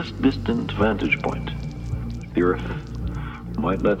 this distant vantage point, the Earth might not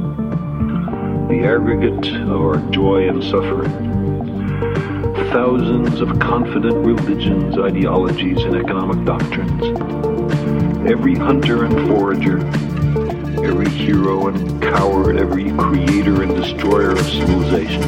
The aggregate of our joy and suffering, thousands of confident religions, ideologies, and economic doctrines, every hunter and forager, every hero and coward, every creator and destroyer of civilization.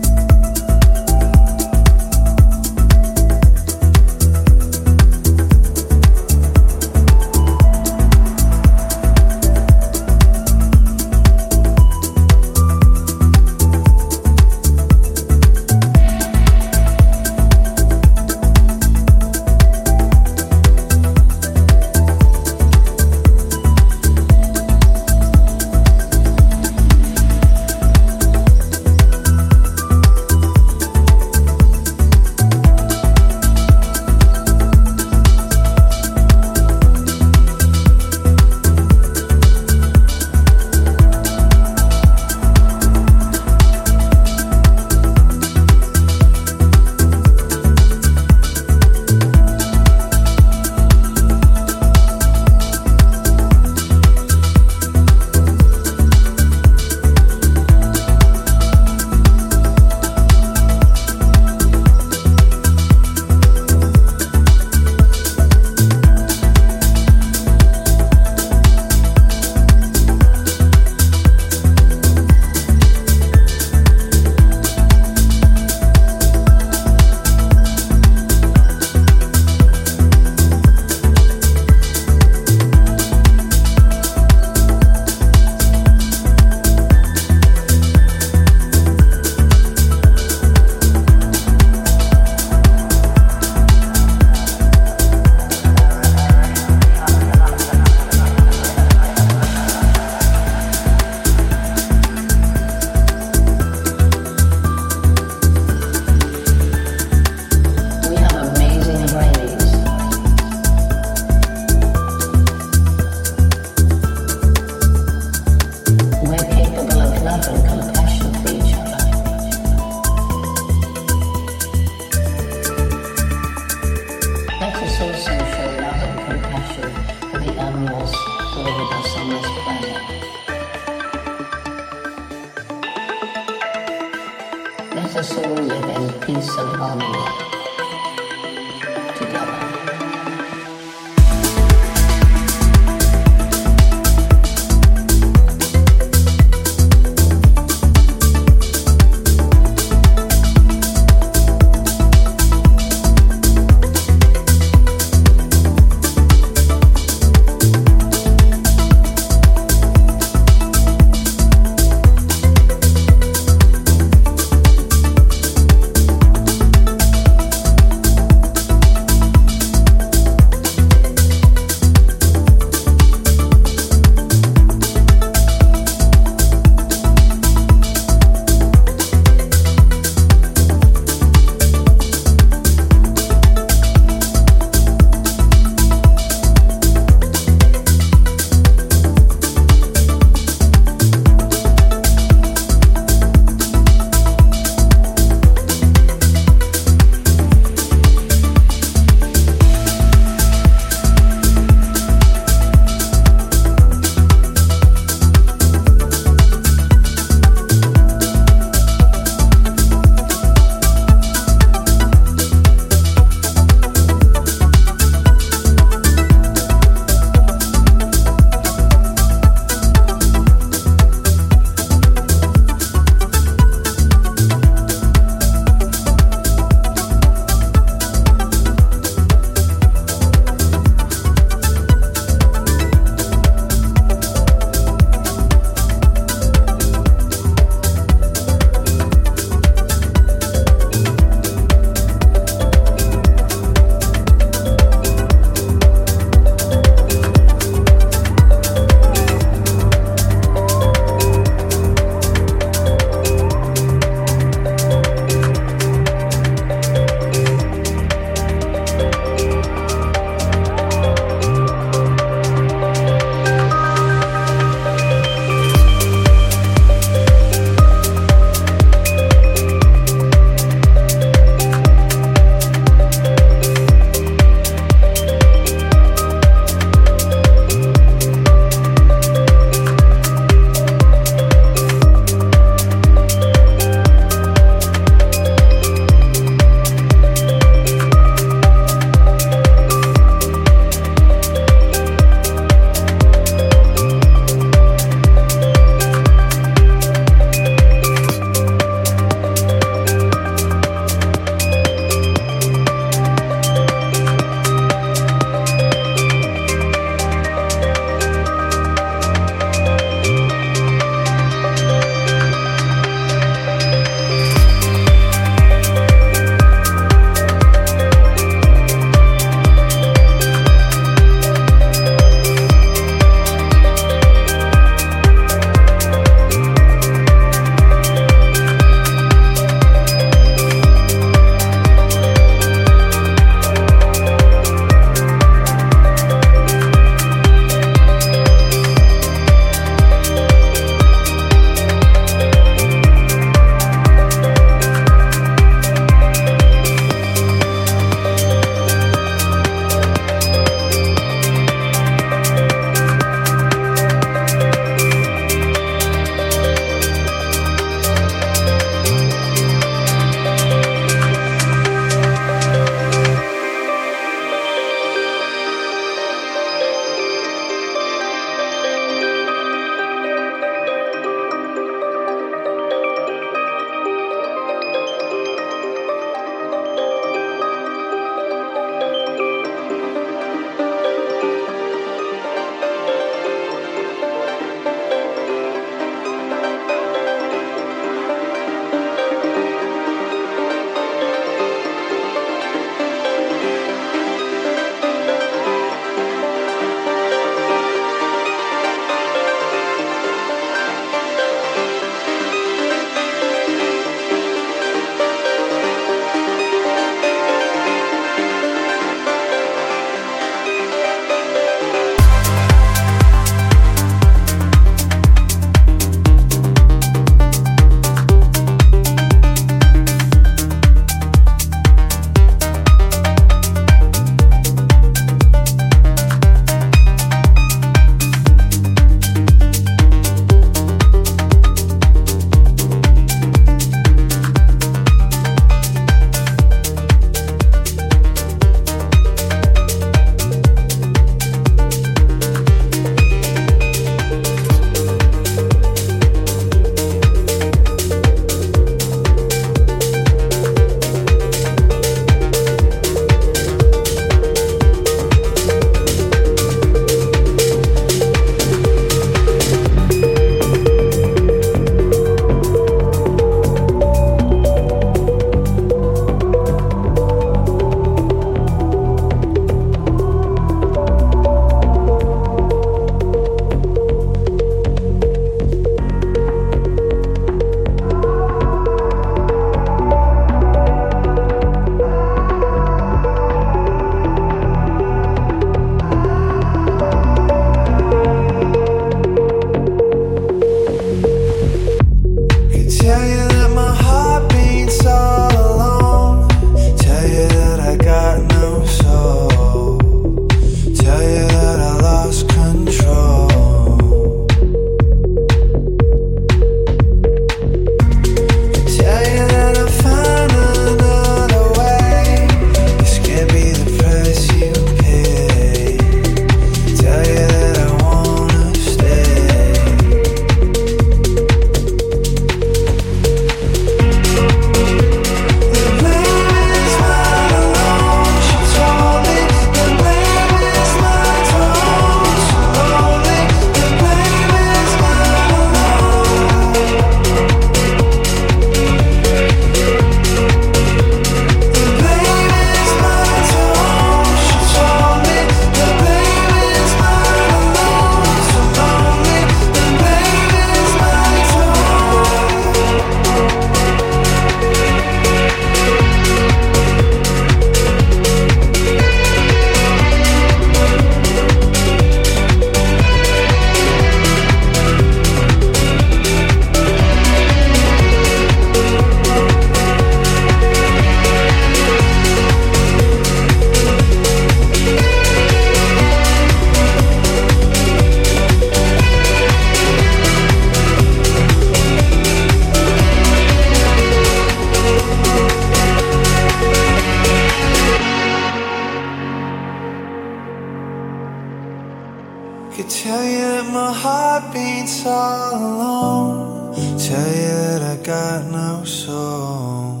Could tell you my heart beats all alone. Tell you that I got no soul.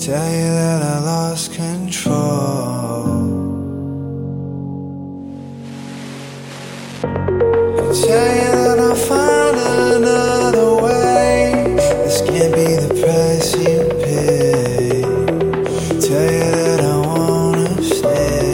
Tell you that I lost control. Could tell you that I found another way. This can't be the price you pay. Tell you that I wanna stay.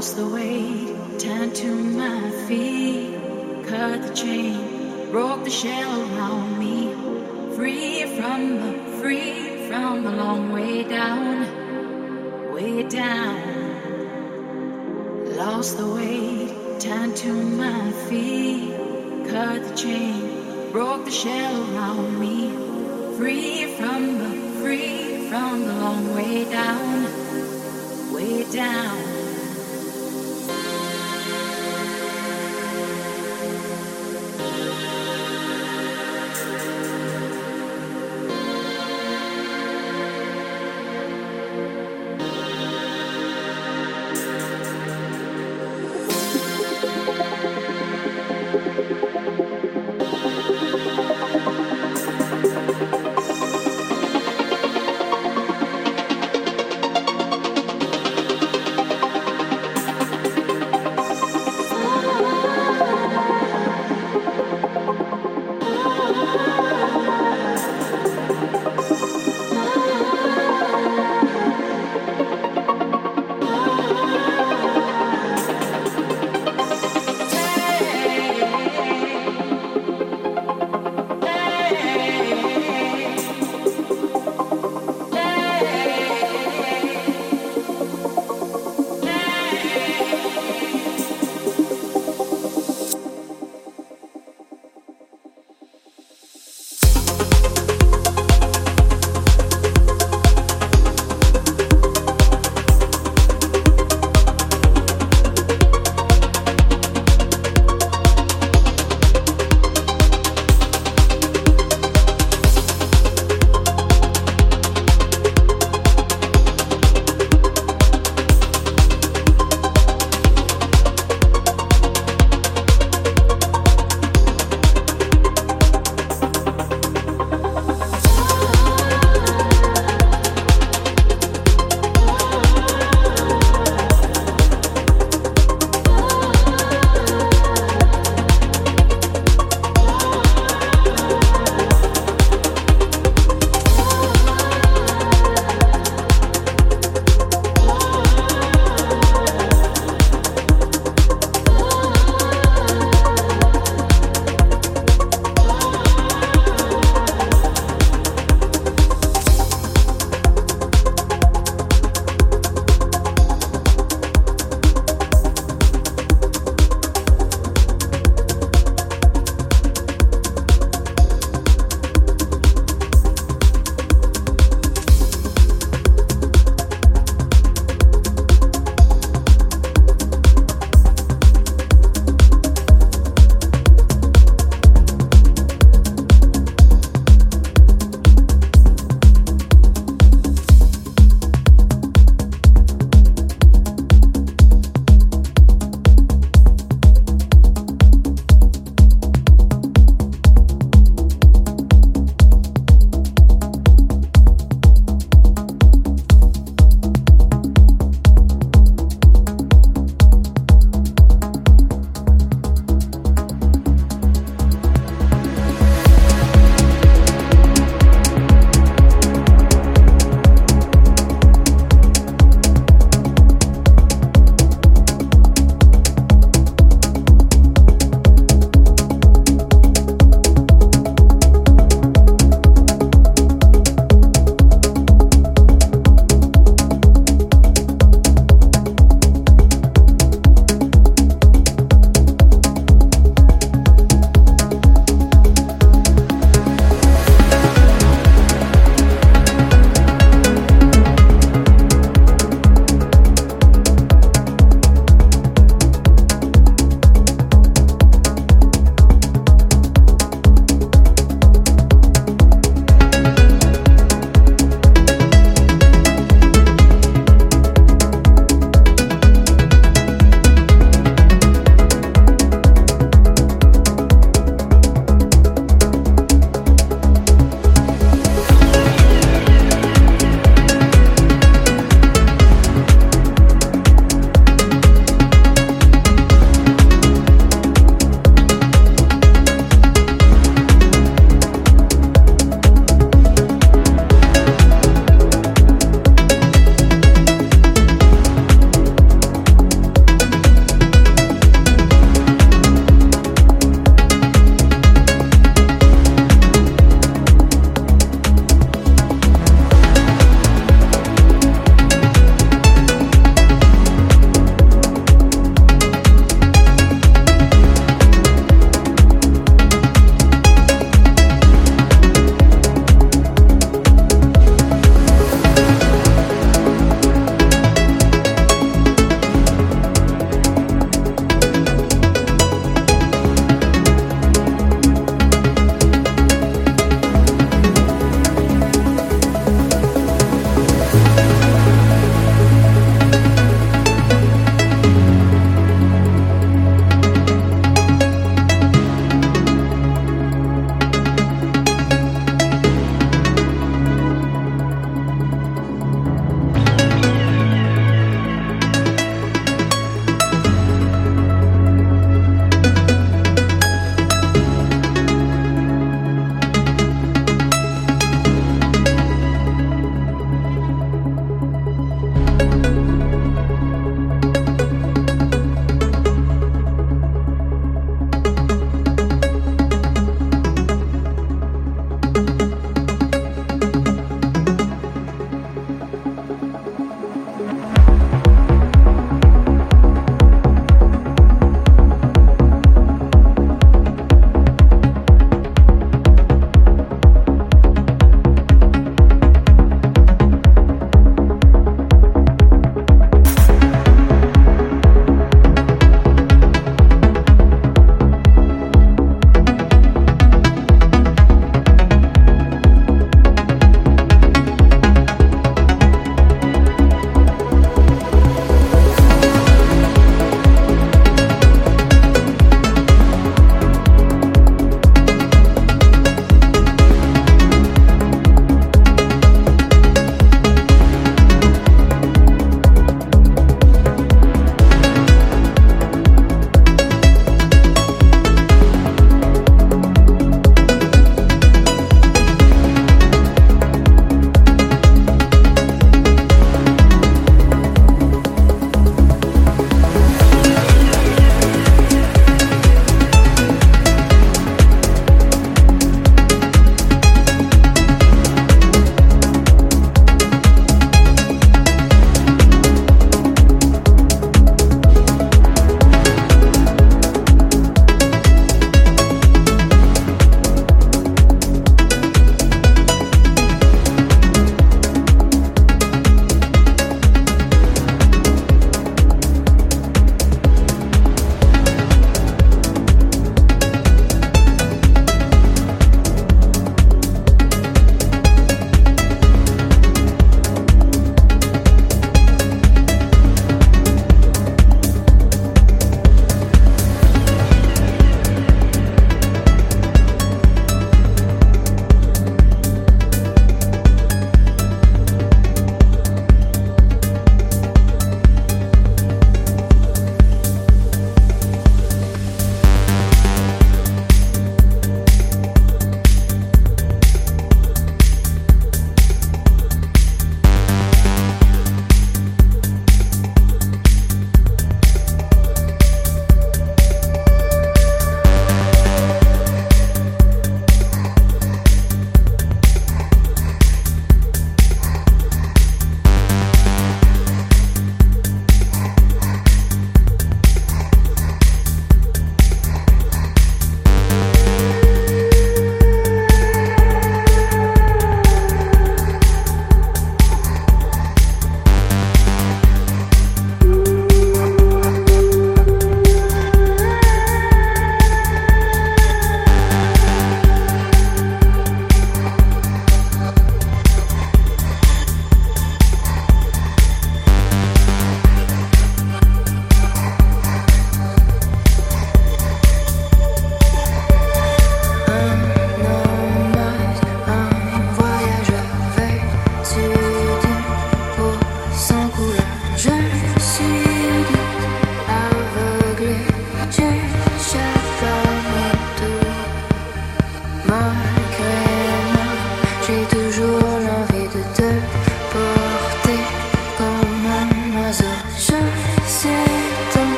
lost the weight, turned to my feet, cut the chain, broke the shell around me. Free from the long way down, way down. Lost the weight, turned to my feet, cut the chain, broke the shell around me. Free from the long way down, way down.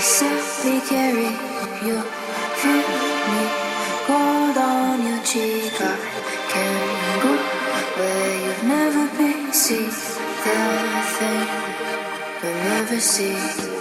Recipe carry you feel me, gold on your cheek. I can go where you've never been. See the thing you'll never see.